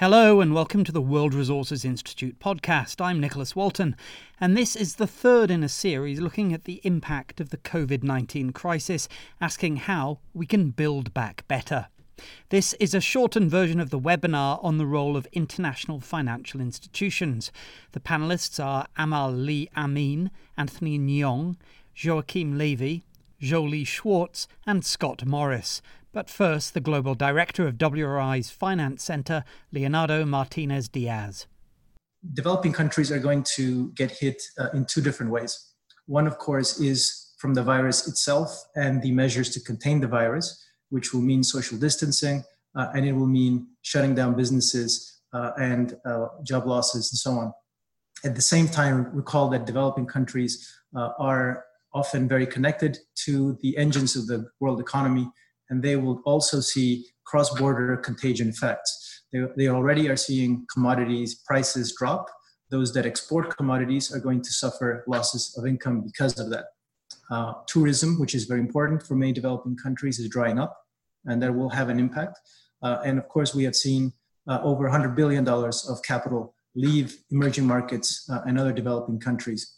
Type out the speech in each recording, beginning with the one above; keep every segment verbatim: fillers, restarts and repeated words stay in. Hello and welcome to the World Resources Institute podcast. I'm Nicholas Walton, and this is the third in a series looking at the impact of the covid nineteen crisis, asking how we can build back better. This is a shortened version of the webinar on the role of international financial institutions. The panellists are Amal Lee Amin, Anthony Nyong, Joachim Levy, Jolie Schwartz and Scott Morris. But first, the Global Director of W R I's Finance Center, Leonardo Martinez-Diaz. Developing countries are going to get hit uh, in two different ways. One, of course, is from the virus itself and the measures to contain the virus, which will mean social distancing, uh, and it will mean shutting down businesses uh, and uh, job losses and so on. At the same time, recall that developing countries uh, are often very connected to the engines of the world economy, and they will also see cross-border contagion effects. They, they already are seeing commodities prices drop. Those that export commodities are going to suffer losses of income because of that. Uh, tourism, which is very important for many developing countries, is drying up, and that will have an impact. Uh, and of course, we have seen uh, over one hundred billion dollars of capital leave emerging markets uh, and other developing countries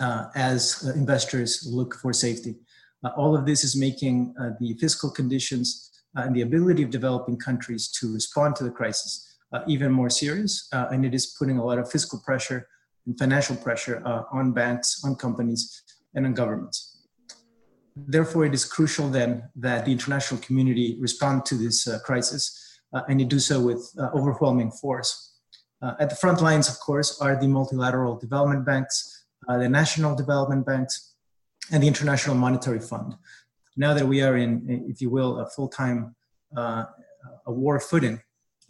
uh, as uh, investors look for safety. Uh, all of this is making uh, the fiscal conditions uh, and the ability of developing countries to respond to the crisis uh, even more serious, uh, and it is putting a lot of fiscal pressure and financial pressure uh, on banks, on companies, and on governments. Therefore, it is crucial then that the international community respond to this uh, crisis, uh, and you do so with uh, overwhelming force. Uh, at the front lines, of course, are the multilateral development banks, uh, the national development banks, and the International Monetary Fund. Now that we are in, if you will, a full-time uh, a war footing,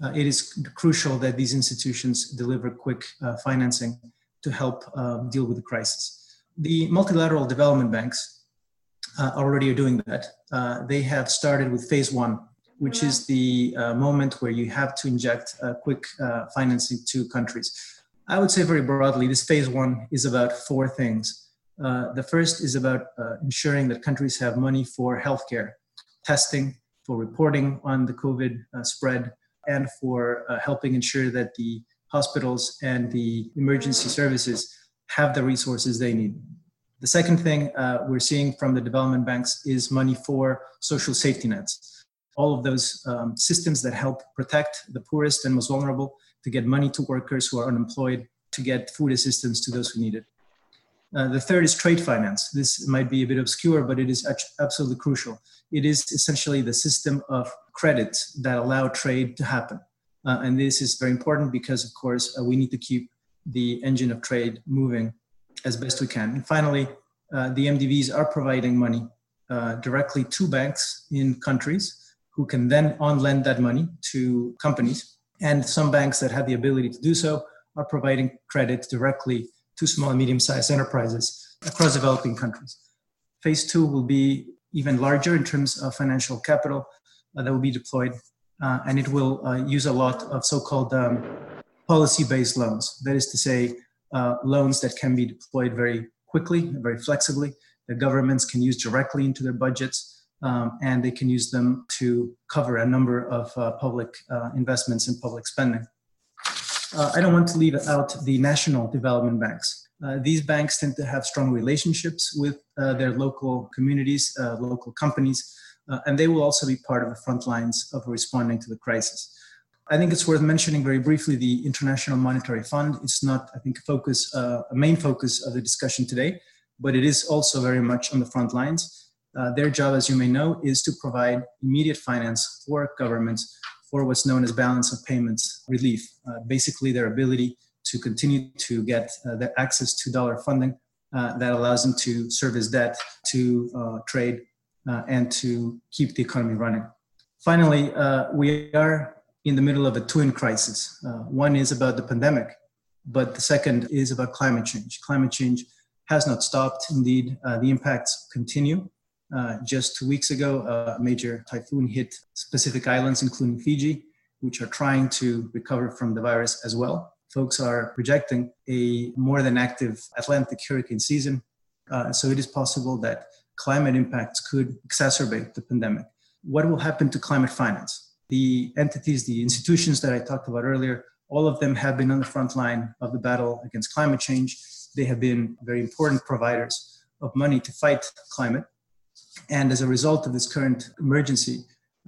uh, it is crucial that these institutions deliver quick uh, financing to help uh, deal with the crisis. The multilateral development banks uh, already are doing that. Uh, they have started with phase one, which is the uh, moment where you have to inject uh, quick uh, financing to countries. I would say very broadly, this phase one is about four things. Uh, the first is about uh, ensuring that countries have money for healthcare, testing, for reporting on the COVID uh, spread, and for uh, helping ensure that the hospitals and the emergency services have the resources they need. The second thing uh, we're seeing from the development banks is money for social safety nets. All of those um, systems that help protect the poorest and most vulnerable, to get money to workers who are unemployed, to get food assistance to those who need it. Uh, the third is trade finance. This might be a bit obscure, but it is absolutely crucial. It is essentially the system of credit that allow trade to happen. Uh, and this is very important because, of course, uh, we need to keep the engine of trade moving as best we can. And finally, uh, the M D Bs are providing money uh, directly to banks in countries who can then on-lend that money to companies. And some banks that have the ability to do so are providing credit directly to small and medium-sized enterprises across developing countries. Phase two will be even larger in terms of financial capital uh, that will be deployed, uh, and it will uh, use a lot of so-called um, policy-based loans. That is to say, uh, loans that can be deployed very quickly, very flexibly, that governments can use directly into their budgets, um, and they can use them to cover a number of uh, public uh, investments and public spending. Uh, I don't want to leave out the national development banks. Uh, these banks tend to have strong relationships with uh, their local communities, uh, local companies, uh, and they will also be part of the front lines of responding to the crisis. I think it's worth mentioning very briefly the International Monetary Fund. It's not, I think, a focus, uh, a main focus of the discussion today, but it is also very much on the front lines. Uh, their job, as you may know, is to provide immediate finance for governments for what's known as balance of payments relief. Uh, basically, their ability to continue to get uh, the access to dollar funding uh, that allows them to service debt, to uh, trade, uh, and to keep the economy running. Finally, uh, we are in the middle of a twin crisis. Uh, one is about the pandemic, but the second is about climate change. Climate change has not stopped. Indeed, uh, the impacts continue. Uh, just two weeks ago, a major typhoon hit Pacific islands, including Fiji, which are trying to recover from the virus as well. Folks are projecting a more than active Atlantic hurricane season, uh, so it is possible that climate impacts could exacerbate the pandemic. What will happen to climate finance? the entities, the institutions that I talked about earlier, all of them have been on the front line of the battle against climate change. They have been very important providers of money to fight climate. And as a result of this current emergency,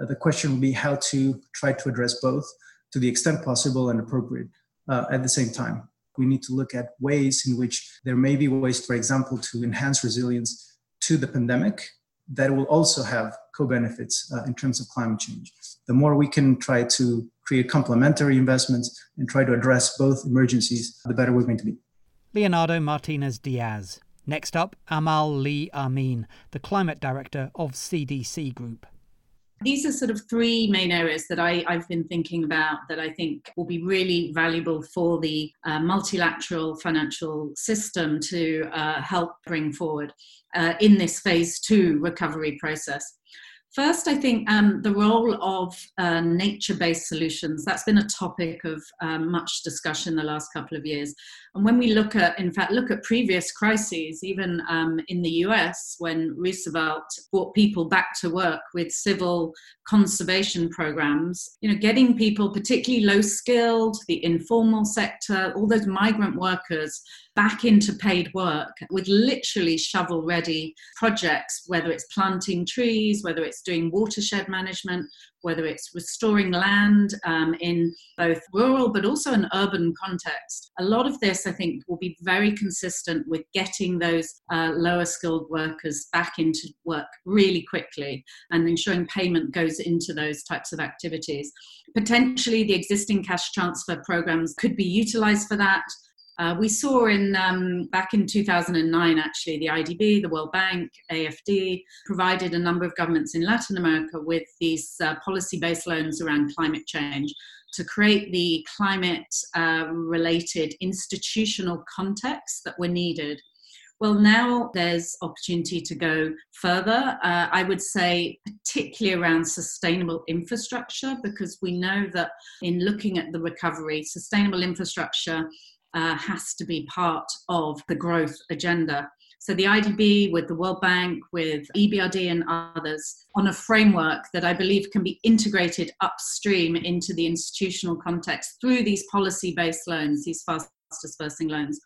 uh, the question will be how to try to address both to the extent possible and appropriate uh, at the same time. We need to look at ways in which there may be ways, for example, to enhance resilience to the pandemic that will also have co-benefits uh, in terms of climate change. The more we can try to create complementary investments and try to address both emergencies, the better we're going to be. Leonardo Martinez-Diaz. Next up, Amal Lee Amin, the climate director of C D C Group. These are sort of three main areas that I, I've been thinking about that I think will be really valuable for the uh, multilateral financial system to uh, help bring forward uh, in this phase two recovery process. First, I think um, the role of uh, nature-based solutions, that's been a topic of um, much discussion the last couple of years. And when we look at, in fact, look at previous crises, even um, in the U S, when Roosevelt brought people back to work with civil conservation programs, you know, getting people, particularly low-skilled, the informal sector, all those migrant workers, back into paid work with literally shovel-ready projects, whether it's planting trees, whether it's doing watershed management, whether it's restoring land um, in both rural but also an urban context. A lot of this, I think, will be very consistent with getting those uh, lower-skilled workers back into work really quickly and ensuring payment goes into those types of activities. Potentially, the existing cash transfer programs could be utilised for that. Uh, we saw in um, back in two thousand nine, actually, the I D B, the World Bank, A F D, provided a number of governments in Latin America with these uh, policy-based loans around climate change to create the climate-related uh, institutional context that were needed. Well, now there's opportunity to go further, uh, I would say particularly around sustainable infrastructure, because we know that in looking at the recovery, sustainable infrastructure Uh, has to be part of the growth agenda. So the I D B with the World Bank, with E B R D and others on a framework that I believe can be integrated upstream into the institutional context through these policy-based loans, these fast dispersing loans.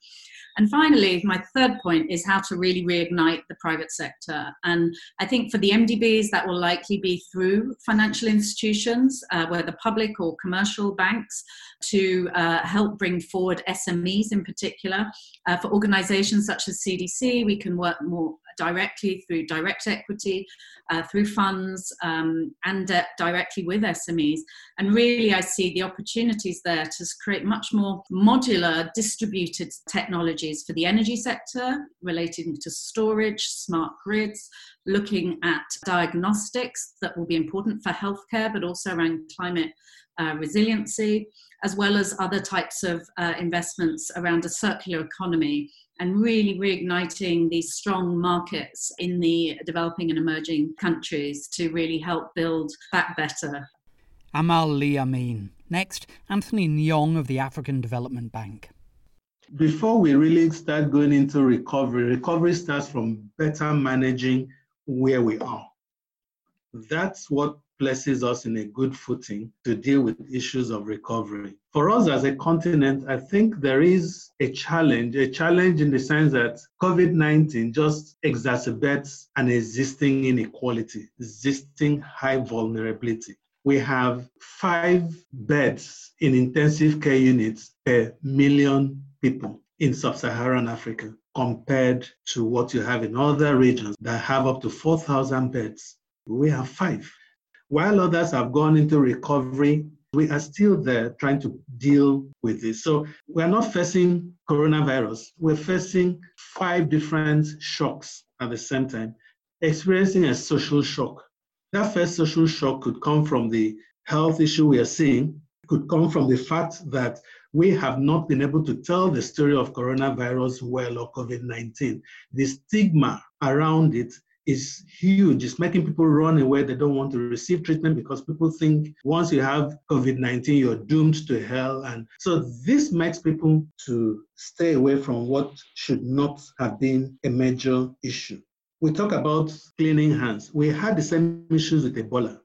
And finally, my third point is how to really reignite the private sector. And I think for the M D Bs, that will likely be through financial institutions, uh, whether public or commercial banks, to uh, help bring forward S M Es in particular. Uh, for organizations such as C D C, we can work more directly through direct equity, uh, through funds, um, and uh, directly with S M Es. And really, I see the opportunities there to create much more modular, distributed technologies for the energy sector, relating to storage, smart grids, looking at diagnostics that will be important for healthcare, but also around climate uh, resiliency, as well as other types of uh, investments around a circular economy, and really reigniting these strong markets in the developing and emerging countries to really help build back better. Amal Lee Amin. Next, Anthony Nyong of the African Development Bank. Before we really start going into recovery, recovery starts from better managing where we are. That's what places us in a good footing to deal with issues of recovery. For us as a continent, I think there is a challenge, a challenge in the sense that COVID nineteen just exacerbates an existing inequality, existing high vulnerability. We have five beds in intensive care units per million people in sub-Saharan Africa, compared to what you have in other regions that have up to four thousand beds. We have five. While others have gone into recovery, we are still there trying to deal with this. So we're not facing coronavirus. We're facing five different shocks at the same time, experiencing a social shock. That first social shock could come from the health issue we are seeing, could come from the fact that we have not been able to tell the story of coronavirus well or COVID nineteen. The stigma around it is huge. It's making people run away. They don't want to receive treatment because people think once you have COVID nineteen, you're doomed to hell. And so this makes people to stay away from what should not have been a major issue. We talk about cleaning hands. We had the same issues with Ebola.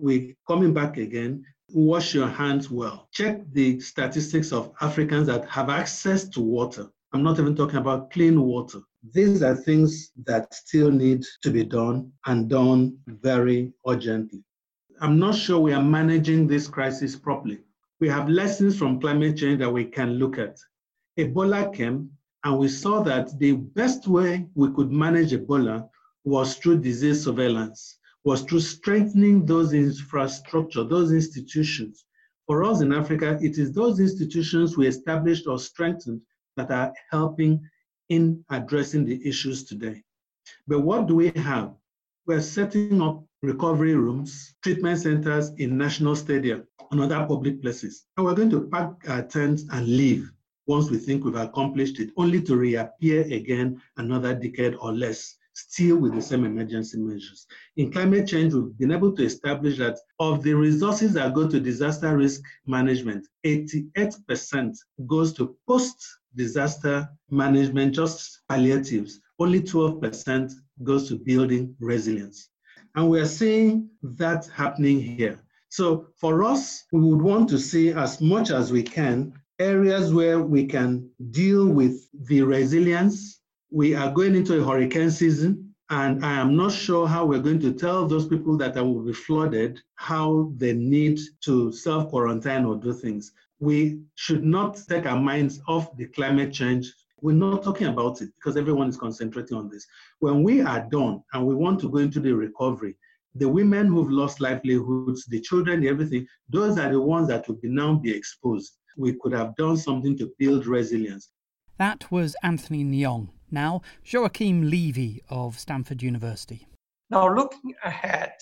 week, coming back again, wash your hands well. Check the statistics of Africans that have access to water. I'm not even talking about clean water. These are things that still need to be done, and done very urgently. I'm not sure we are managing this crisis properly. We have lessons from climate change that we can look at. Ebola came, and we saw that the best way we could manage Ebola was through disease surveillance, was through strengthening those infrastructure, those institutions. For us in Africa, it is those institutions we established or strengthened that are helping in addressing the issues today. But what do we have? We're setting up recovery rooms, treatment centers in national stadia and other public places. And we're going to pack our tents and leave once we think we've accomplished it, only to reappear again another decade or less, still with the same emergency measures. In climate change, we've been able to establish that of the resources that go to disaster risk management, eighty-eight percent goes to post-disaster management, just palliatives. Only twelve percent goes to building resilience. And we are seeing that happening here. So for us, we would want to see as much as we can areas where we can deal with the resilience. We are going into a hurricane season, and I am not sure how we're going to tell those people that will be flooded how they need to self-quarantine or do things. We should not take our minds off the climate change. We're not talking about it because everyone is concentrating on this. When we are done and we want to go into the recovery, the women who've lost livelihoods, the children, everything, those are the ones that will now be exposed. We could have done something to build resilience. That was Anthony Nyong. Now, Joachim Levy of Stanford University. Now, looking ahead,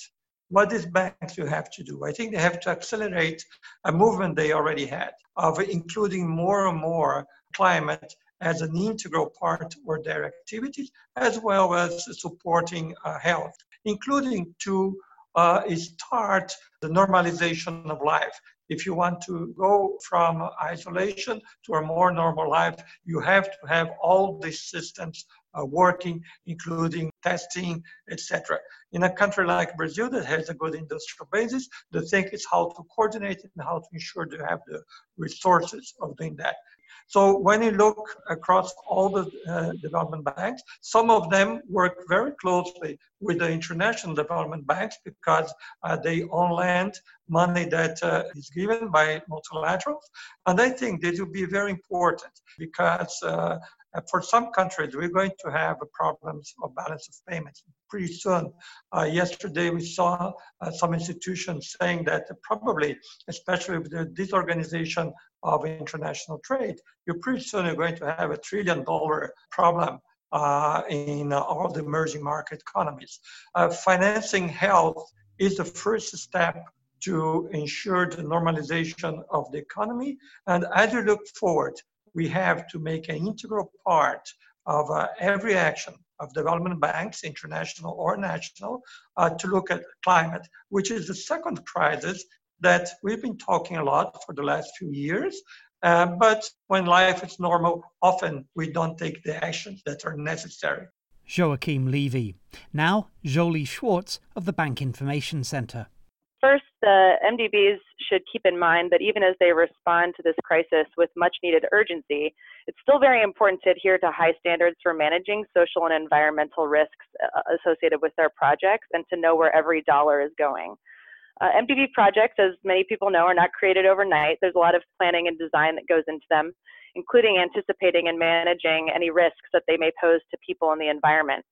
what these banks will have to do, I think they have to accelerate a movement they already had of including more and more climate as an integral part of their activities, as well as supporting uh, health, including to uh, start the normalization of life. If you want to go from isolation to a more normal life, you have to have all these systems uh, working, including testing, et cetera. In a country like Brazil that has a good industrial basis, the thing is how to coordinate it and how to ensure they have the resources of doing that. So when you look across all the uh, development banks, some of them work very closely with the international development banks because uh, they own land, money that uh, is given by multilaterals. And I think that will be very important because uh, for some countries, we're going to have problems of balance of payments pretty soon. Uh, yesterday, we saw uh, some institutions saying that probably, especially with the disorganization of international trade, you're pretty soon you're going to have a trillion dollar problem uh, in uh, all the emerging market economies. Uh, financing health is the first step to ensure the normalization of the economy. And as you look forward, we have to make an integral part of uh, every action of development banks, international or national, uh, to look at climate, which is the second crisis that we've been talking a lot for the last few years. Uh, but when life is normal, often we don't take the actions that are necessary. Joachim Levy. Now, Jolie Schwartz of the Bank Information Center. First, the M D Bs should keep in mind that even as they respond to this crisis with much-needed urgency, it's still very important to adhere to high standards for managing social and environmental risks associated with their projects and to know where every dollar is going. Uh, M D B projects, as many people know, are not created overnight. There's a lot of planning and design that goes into them, including anticipating and managing any risks that they may pose to people and the environment.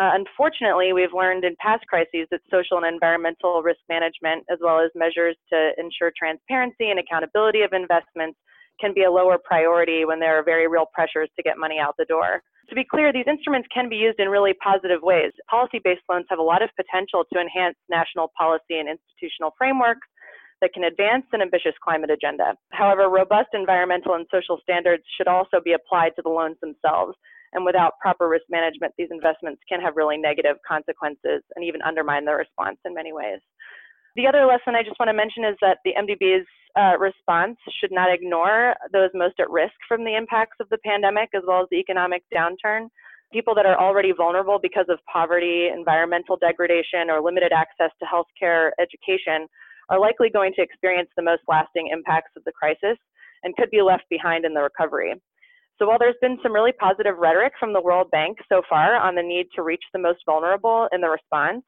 Uh, unfortunately, we've learned in past crises that social and environmental risk management, as well as measures to ensure transparency and accountability of investments, can be a lower priority when there are very real pressures to get money out the door. To be clear, these instruments can be used in really positive ways. Policy-based loans have a lot of potential to enhance national policy and institutional frameworks that can advance an ambitious climate agenda. However, robust environmental and social standards should also be applied to the loans themselves. And without proper risk management, these investments can have really negative consequences and even undermine the response in many ways. The other lesson I just want to mention is that the M D B's uh, response should not ignore those most at risk from the impacts of the pandemic as well as the economic downturn. people that are already vulnerable because of poverty, environmental degradation, or limited access to healthcare, education, are likely going to experience the most lasting impacts of the crisis and could be left behind in the recovery. So while there's been some really positive rhetoric from the World Bank so far on the need to reach the most vulnerable in the response,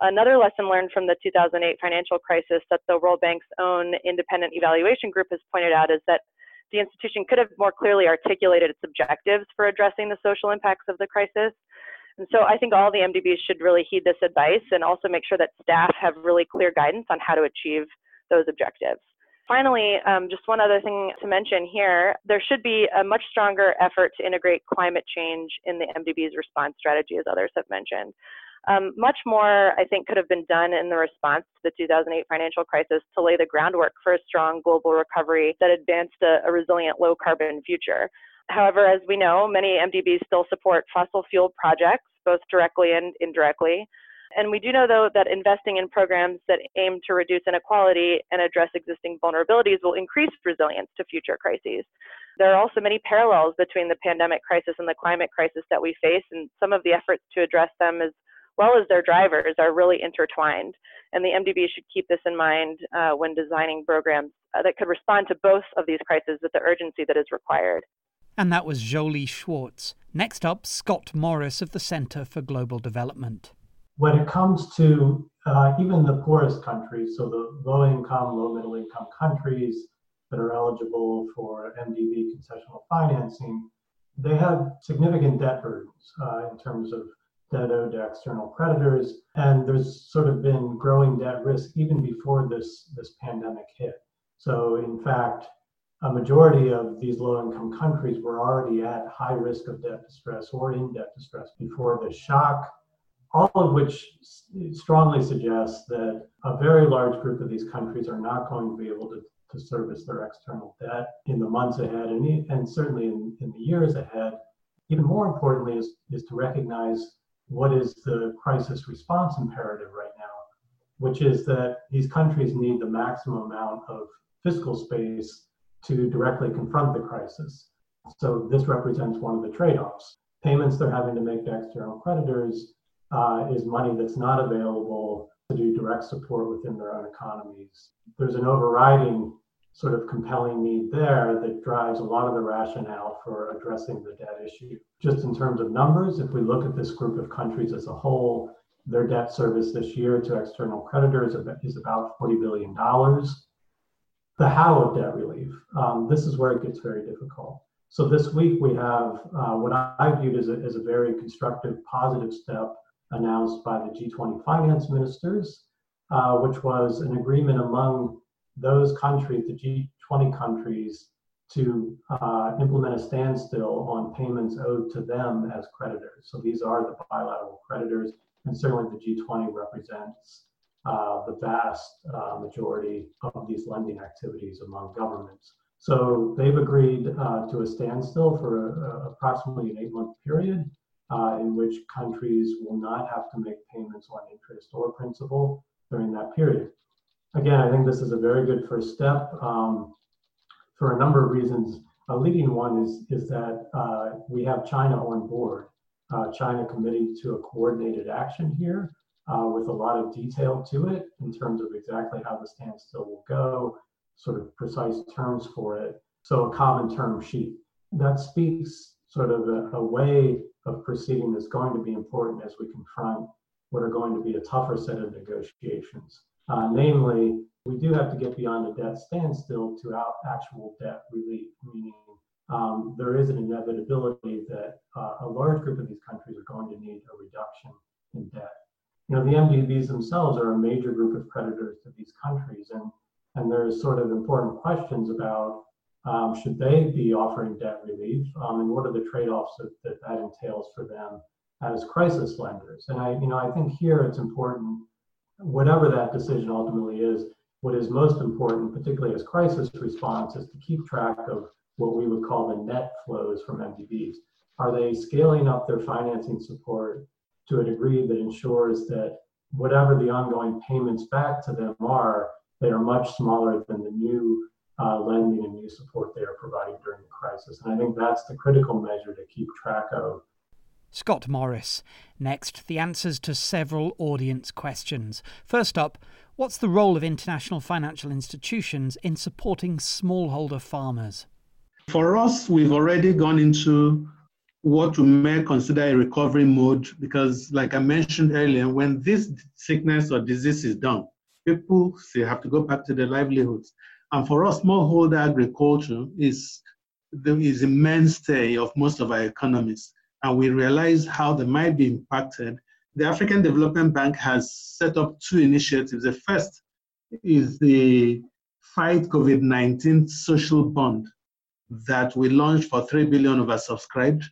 another lesson learned from the two thousand eight financial crisis that the World Bank's own independent evaluation group has pointed out is that the institution could have more clearly articulated its objectives for addressing the social impacts of the crisis. And so I think all the M D Bs should really heed this advice and also make sure that staff have really clear guidance on how to achieve those objectives. Finally, um, just one other thing to mention here, there should be a much stronger effort to integrate climate change in the M D B's response strategy, as others have mentioned. Um, much more, I think, could have been done in the response to the two thousand eight financial crisis to lay the groundwork for a strong global recovery that advanced a, a resilient low-carbon future. However, as we know, many M D Bs still support fossil fuel projects, both directly and indirectly. And we do know, though, that investing in programs that aim to reduce inequality and address existing vulnerabilities will increase resilience to future crises. There are also many parallels between the pandemic crisis and the climate crisis that we face, and some of the efforts to address them as well as their drivers are really intertwined. And the M D B should keep this in mind uh, when designing programs that could respond to both of these crises with the urgency that is required. And that was Jolie Schwartz. Next up, Scott Morris of the Center for Global Development. When it comes to uh, even the poorest countries, so the low-income, low-middle-income countries that are eligible for M D B concessional financing, they have significant debt burdens uh, in terms of debt owed to external creditors, and there's sort of been growing debt risk even before this, this pandemic hit. So in fact, a majority of these low-income countries were already at high risk of debt distress or in debt distress before the shock, all of which strongly suggests that a very large group of these countries are not going to be able to, to service their external debt in the months ahead and, and certainly in, in the years ahead. Even more importantly is, is to recognize what is the crisis response imperative right now, which is that these countries need the maximum amount of fiscal space to directly confront the crisis. So this represents one of the trade-offs. Payments they're having to make to external creditors Uh, is money that's not available to do direct support within their own economies. There's an overriding sort of compelling need there that drives a lot of the rationale for addressing the debt issue. Just in terms of numbers, if we look at this group of countries as a whole, their debt service this year to external creditors is about forty billion dollars. The how of debt relief, um, this is where it gets very difficult. So this week we have uh, what I viewed as a, as a very constructive, positive step announced by the G twenty finance ministers, uh, which was an agreement among those countries, the G twenty countries, to uh, implement a standstill on payments owed to them as creditors. So these are the bilateral creditors, and certainly the G twenty represents uh, the vast uh, majority of these lending activities among governments. So they've agreed uh, to a standstill for a, a approximately an eight-month period, Uh, in which countries will not have to make payments on interest or principal during that period. Again, I think this is a very good first step um, for a number of reasons. A leading one is, is that uh, we have China on board. Uh, China committed to a coordinated action here uh, with a lot of detail to it in terms of exactly how the standstill will go, sort of precise terms for it. So a common term sheet. That speaks sort of a, a way of proceeding that's going to be important as we confront what are going to be a tougher set of negotiations. Uh, namely, we do have to get beyond the debt standstill to out actual debt relief, meaning um, there is an inevitability that uh, a large group of these countries are going to need a reduction in debt. You know, the M D Bs themselves are a major group of creditors to these countries, and, and there's sort of important questions about Um, should they be offering debt relief, um, and what are the trade-offs that, that that entails for them as crisis lenders? And I, you know, I think here it's important, whatever that decision ultimately is, what is most important, particularly as crisis response, is to keep track of what we would call the net flows from M D Bs. Are they scaling up their financing support to a degree that ensures that whatever the ongoing payments back to them are, they are much smaller than the new Uh, lending and new support they are providing during the crisis? And I think that's the critical measure to keep track of. Scott Morris. Next, the answers to several audience questions. First up, what's the role of international financial institutions in supporting smallholder farmers? For us, we've already gone into what we may consider a recovery mode because, like I mentioned earlier, when this sickness or disease is done, people still have to go back to their livelihoods. And for us, smallholder agriculture is the is a mainstay of most of our economies. And we realize how they might be impacted. The African Development Bank has set up two initiatives. The first is the Fight COVID nineteen Social Bond that we launched for three billion dollars oversubscribed.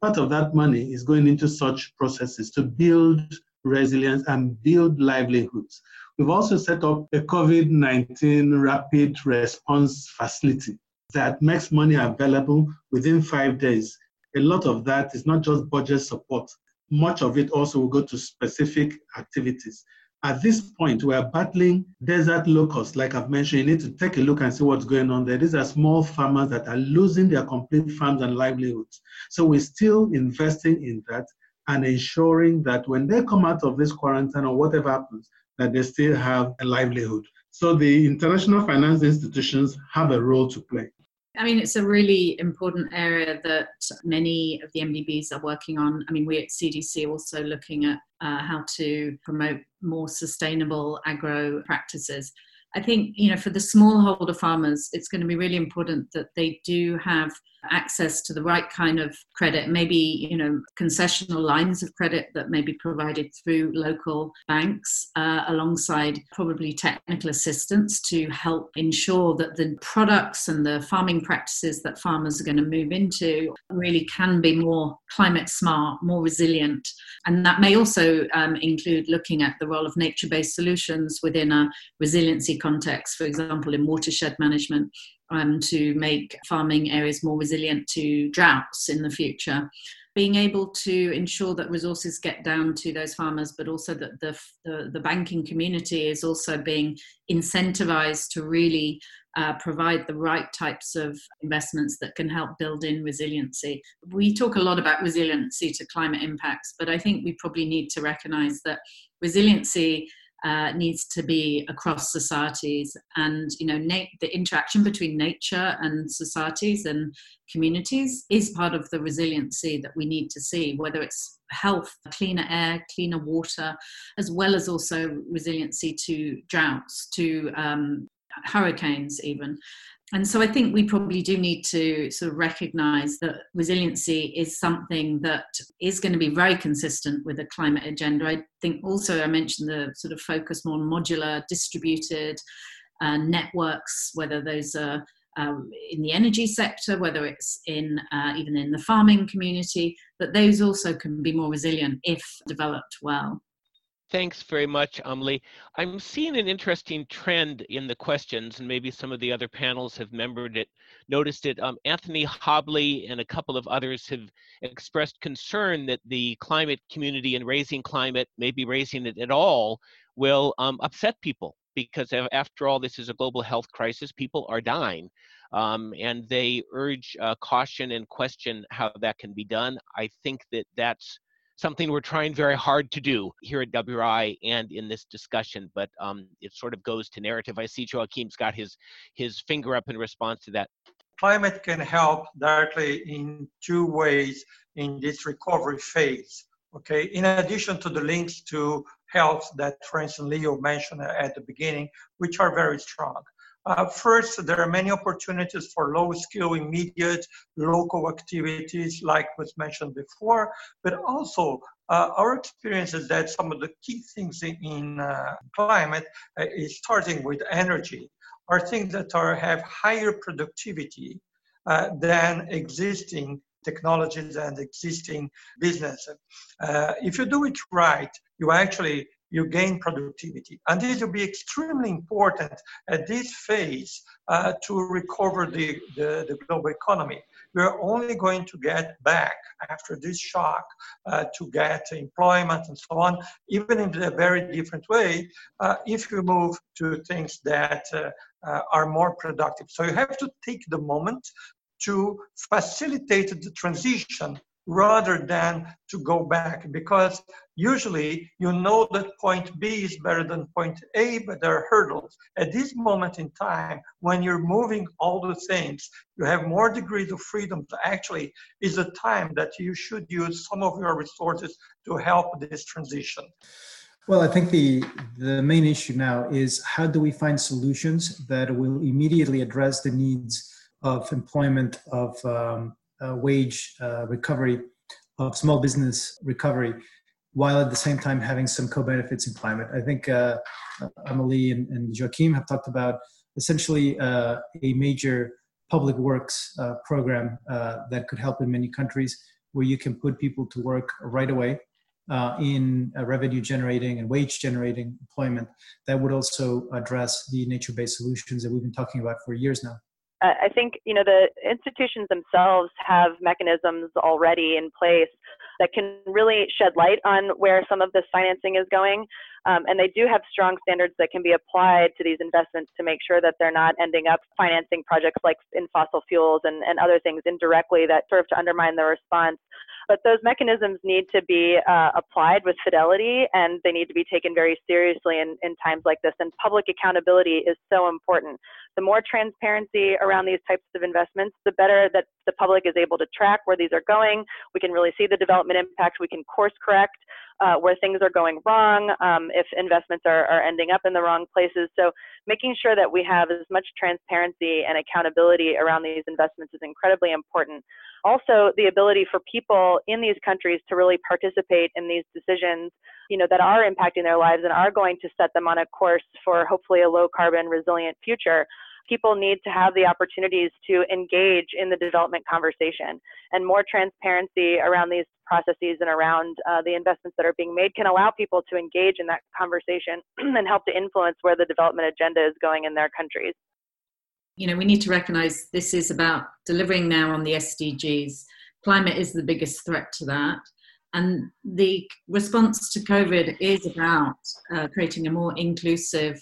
Part of that money is going into such processes to build resilience and build livelihoods. We've also set up a COVID nineteen Rapid Response Facility that makes money available within five days. A lot of that is not just budget support. Much of it also will go to specific activities. At this point, we are battling desert locusts. Like I've mentioned, you need to take a look and see what's going on there. These are small farmers that are losing their complete farms and livelihoods. So we're still investing in that and ensuring that when they come out of this quarantine or whatever happens, that they still have a livelihood. So the international finance institutions have a role to play. I mean, it's a really important area that many of the M D Bs are working on. I mean, we at C D C are also looking at uh, how to promote more sustainable agro practices. I think, you know, for the smallholder farmers, it's going to be really important that they do have access to the right kind of credit, maybe, you know, concessional lines of credit that may be provided through local banks, uh, alongside probably technical assistance to help ensure that the products and the farming practices that farmers are going to move into really can be more climate smart, more resilient. And that may also um, include looking at the role of nature-based solutions within a resiliency context, for example, in watershed management. Um, to make farming areas more resilient to droughts in the future. Being able to ensure that resources get down to those farmers, but also that the the, the banking community is also being incentivized to really uh, provide the right types of investments that can help build in resiliency. We talk a lot about resiliency to climate impacts, but I think we probably need to recognize that resiliency Uh, needs to be across societies, and you know na- the interaction between nature and societies and communities is part of the resiliency that we need to see, whether it's health, cleaner air, cleaner water, as well as also resiliency to droughts, to um, hurricanes even. And so I think we probably do need to sort of recognize that resiliency is something that is going to be very consistent with the climate agenda. I think also I mentioned the sort of focus more on modular, distributed uh, networks, whether those are um, in the energy sector, whether it's in uh, even in the farming community, that those also can be more resilient if developed well. Thanks very much, Amal. I'm seeing an interesting trend in the questions, and maybe some of the other panels have remembered it, noticed it. Um, Anthony Hobley and a couple of others have expressed concern that the climate community and raising climate, maybe raising it at all, will um, upset people. Because after all, this is a global health crisis. People are dying, um, and they urge uh, caution and question how that can be done. I think that that's something we're trying very hard to do here at W R I and in this discussion, but um, it sort of goes to narrative. I see Joachim's got his his finger up in response to that. Climate can help directly in two ways in this recovery phase, okay? In addition to the links to health that Francis and Leo mentioned at the beginning, which are very strong. Uh, first, there are many opportunities for low-skill, immediate, local activities like was mentioned before, but also uh, our experience is that some of the key things in, in uh, climate uh, is starting with energy, are things that are have higher productivity uh, than existing technologies and existing business. Uh, if you do it right, you actually you gain productivity. And this will be extremely important at this phase uh, to recover the, the, the global economy. We're only going to get back after this shock uh, to get employment and so on, even in a very different way, uh, if we move to things that uh, uh, are more productive. So you have to take the moment to facilitate the transition rather than to go back, because usually you know that point B is better than point A, but there are hurdles. At this moment in time, when you're moving all the things, you have more degrees of freedom to actually is a time that you should use some of your resources to help this transition. Well, I think the, the main issue now is how do we find solutions that will immediately address the needs of employment, of um, Uh, wage uh, recovery, of small business recovery, while at the same time having some co-benefits in climate. I think uh, Amal Lee and, and Joachim have talked about essentially uh, a major public works uh, program uh, that could help in many countries, where you can put people to work right away uh, in uh, revenue generating and wage generating employment. That would also address the nature-based solutions that we've been talking about for years now. I think, you know, the institutions themselves have mechanisms already in place that can really shed light on where some of this financing is going. Um, and they do have strong standards that can be applied to these investments to make sure that they're not ending up financing projects like in fossil fuels and, and other things indirectly that serve to undermine the response. But those mechanisms need to be uh, applied with fidelity, and they need to be taken very seriously in, in times like this. And public accountability is so important. The more transparency around these types of investments, the better that the public is able to track where these are going. We can really see the development impact. We can course correct uh, where things are going wrong, um, if investments are, are ending up in the wrong places. So making sure that we have as much transparency and accountability around these investments is incredibly important. Also, the ability for people in these countries to really participate in these decisions, you know, that are impacting their lives and are going to set them on a course for hopefully a low carbon resilient future. People need to have the opportunities to engage in the development conversation, and more transparency around these processes and around uh, the investments that are being made can allow people to engage in that conversation and help to influence where the development agenda is going in their countries. You know, we need to recognize this is about delivering now on the S D Gs. Climate is the biggest threat to that. And the response to COVID is about uh, creating a more inclusive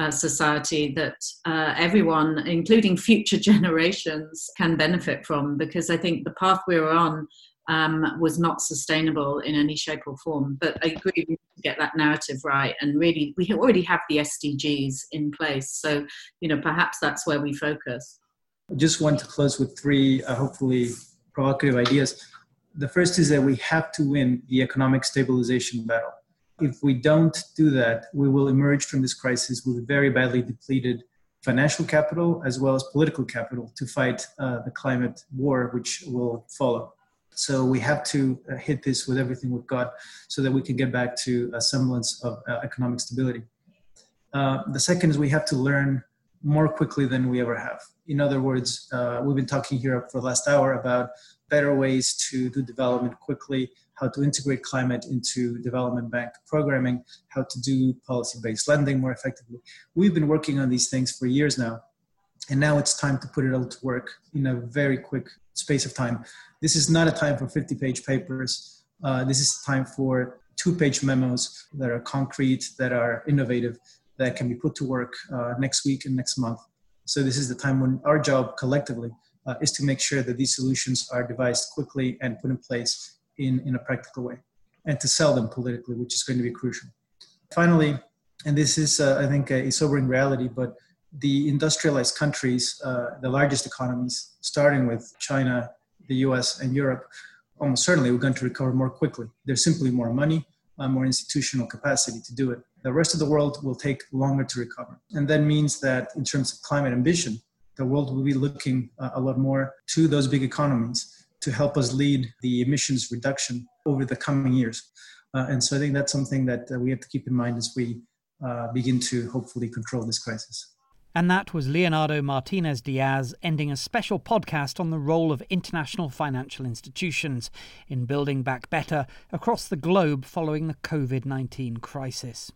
uh, society that uh, everyone, including future generations, can benefit from, because I think the path we were on um, was not sustainable in any shape or form. But I agree, we need to get that narrative right. And really, we already have the S D Gs in place. So, you know, perhaps that's where we focus. I just want to close with three, uh, hopefully, provocative ideas. The first is that we have to win the economic stabilization battle. If we don't do that, we will emerge from this crisis with very badly depleted financial capital as well as political capital to fight uh, the climate war, which will follow. So we have to uh, hit this with everything we've got so that we can get back to a semblance of uh, economic stability. Uh, the second is we have to learn more quickly than we ever have. In other words, uh, we've been talking here for the last hour about better ways to do development quickly, how to integrate climate into development bank programming, how to do policy-based lending more effectively. We've been working on these things for years now, and now it's time to put it all to work in a very quick space of time. This is not a time for fifty-page papers. Uh, this is a time for two-page memos that are concrete, that are innovative, that can be put to work uh, next week and next month. So this is the time when our job collectively uh, is to make sure that these solutions are devised quickly and put in place in, in a practical way, and to sell them politically, which is going to be crucial. Finally, and this is, uh, I think, a sobering reality, but the industrialized countries, uh, the largest economies, starting with China, the U S, and Europe, almost certainly we're going to recover more quickly. There's simply more money, uh, more institutional capacity to do it. The rest of the world will take longer to recover. And that means that in terms of climate ambition, the world will be looking uh, a lot more to those big economies to help us lead the emissions reduction over the coming years. Uh, and so I think that's something that uh, we have to keep in mind as we uh, begin to hopefully control this crisis. And that was Leonardo Martinez-Diaz ending a special podcast on the role of international financial institutions in building back better across the globe following the covid nineteen crisis.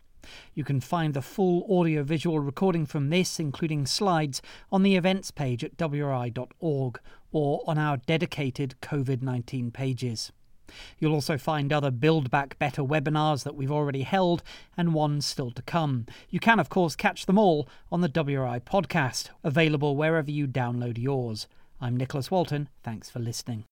You can find the full audiovisual recording from this, including slides, on the events page at W R I dot org or on our dedicated covid nineteen pages. You'll also find other Build Back Better webinars that we've already held and one still to come. You can, of course, catch them all on the W R I podcast, available wherever you download yours. I'm Nicholas Walton. Thanks for listening.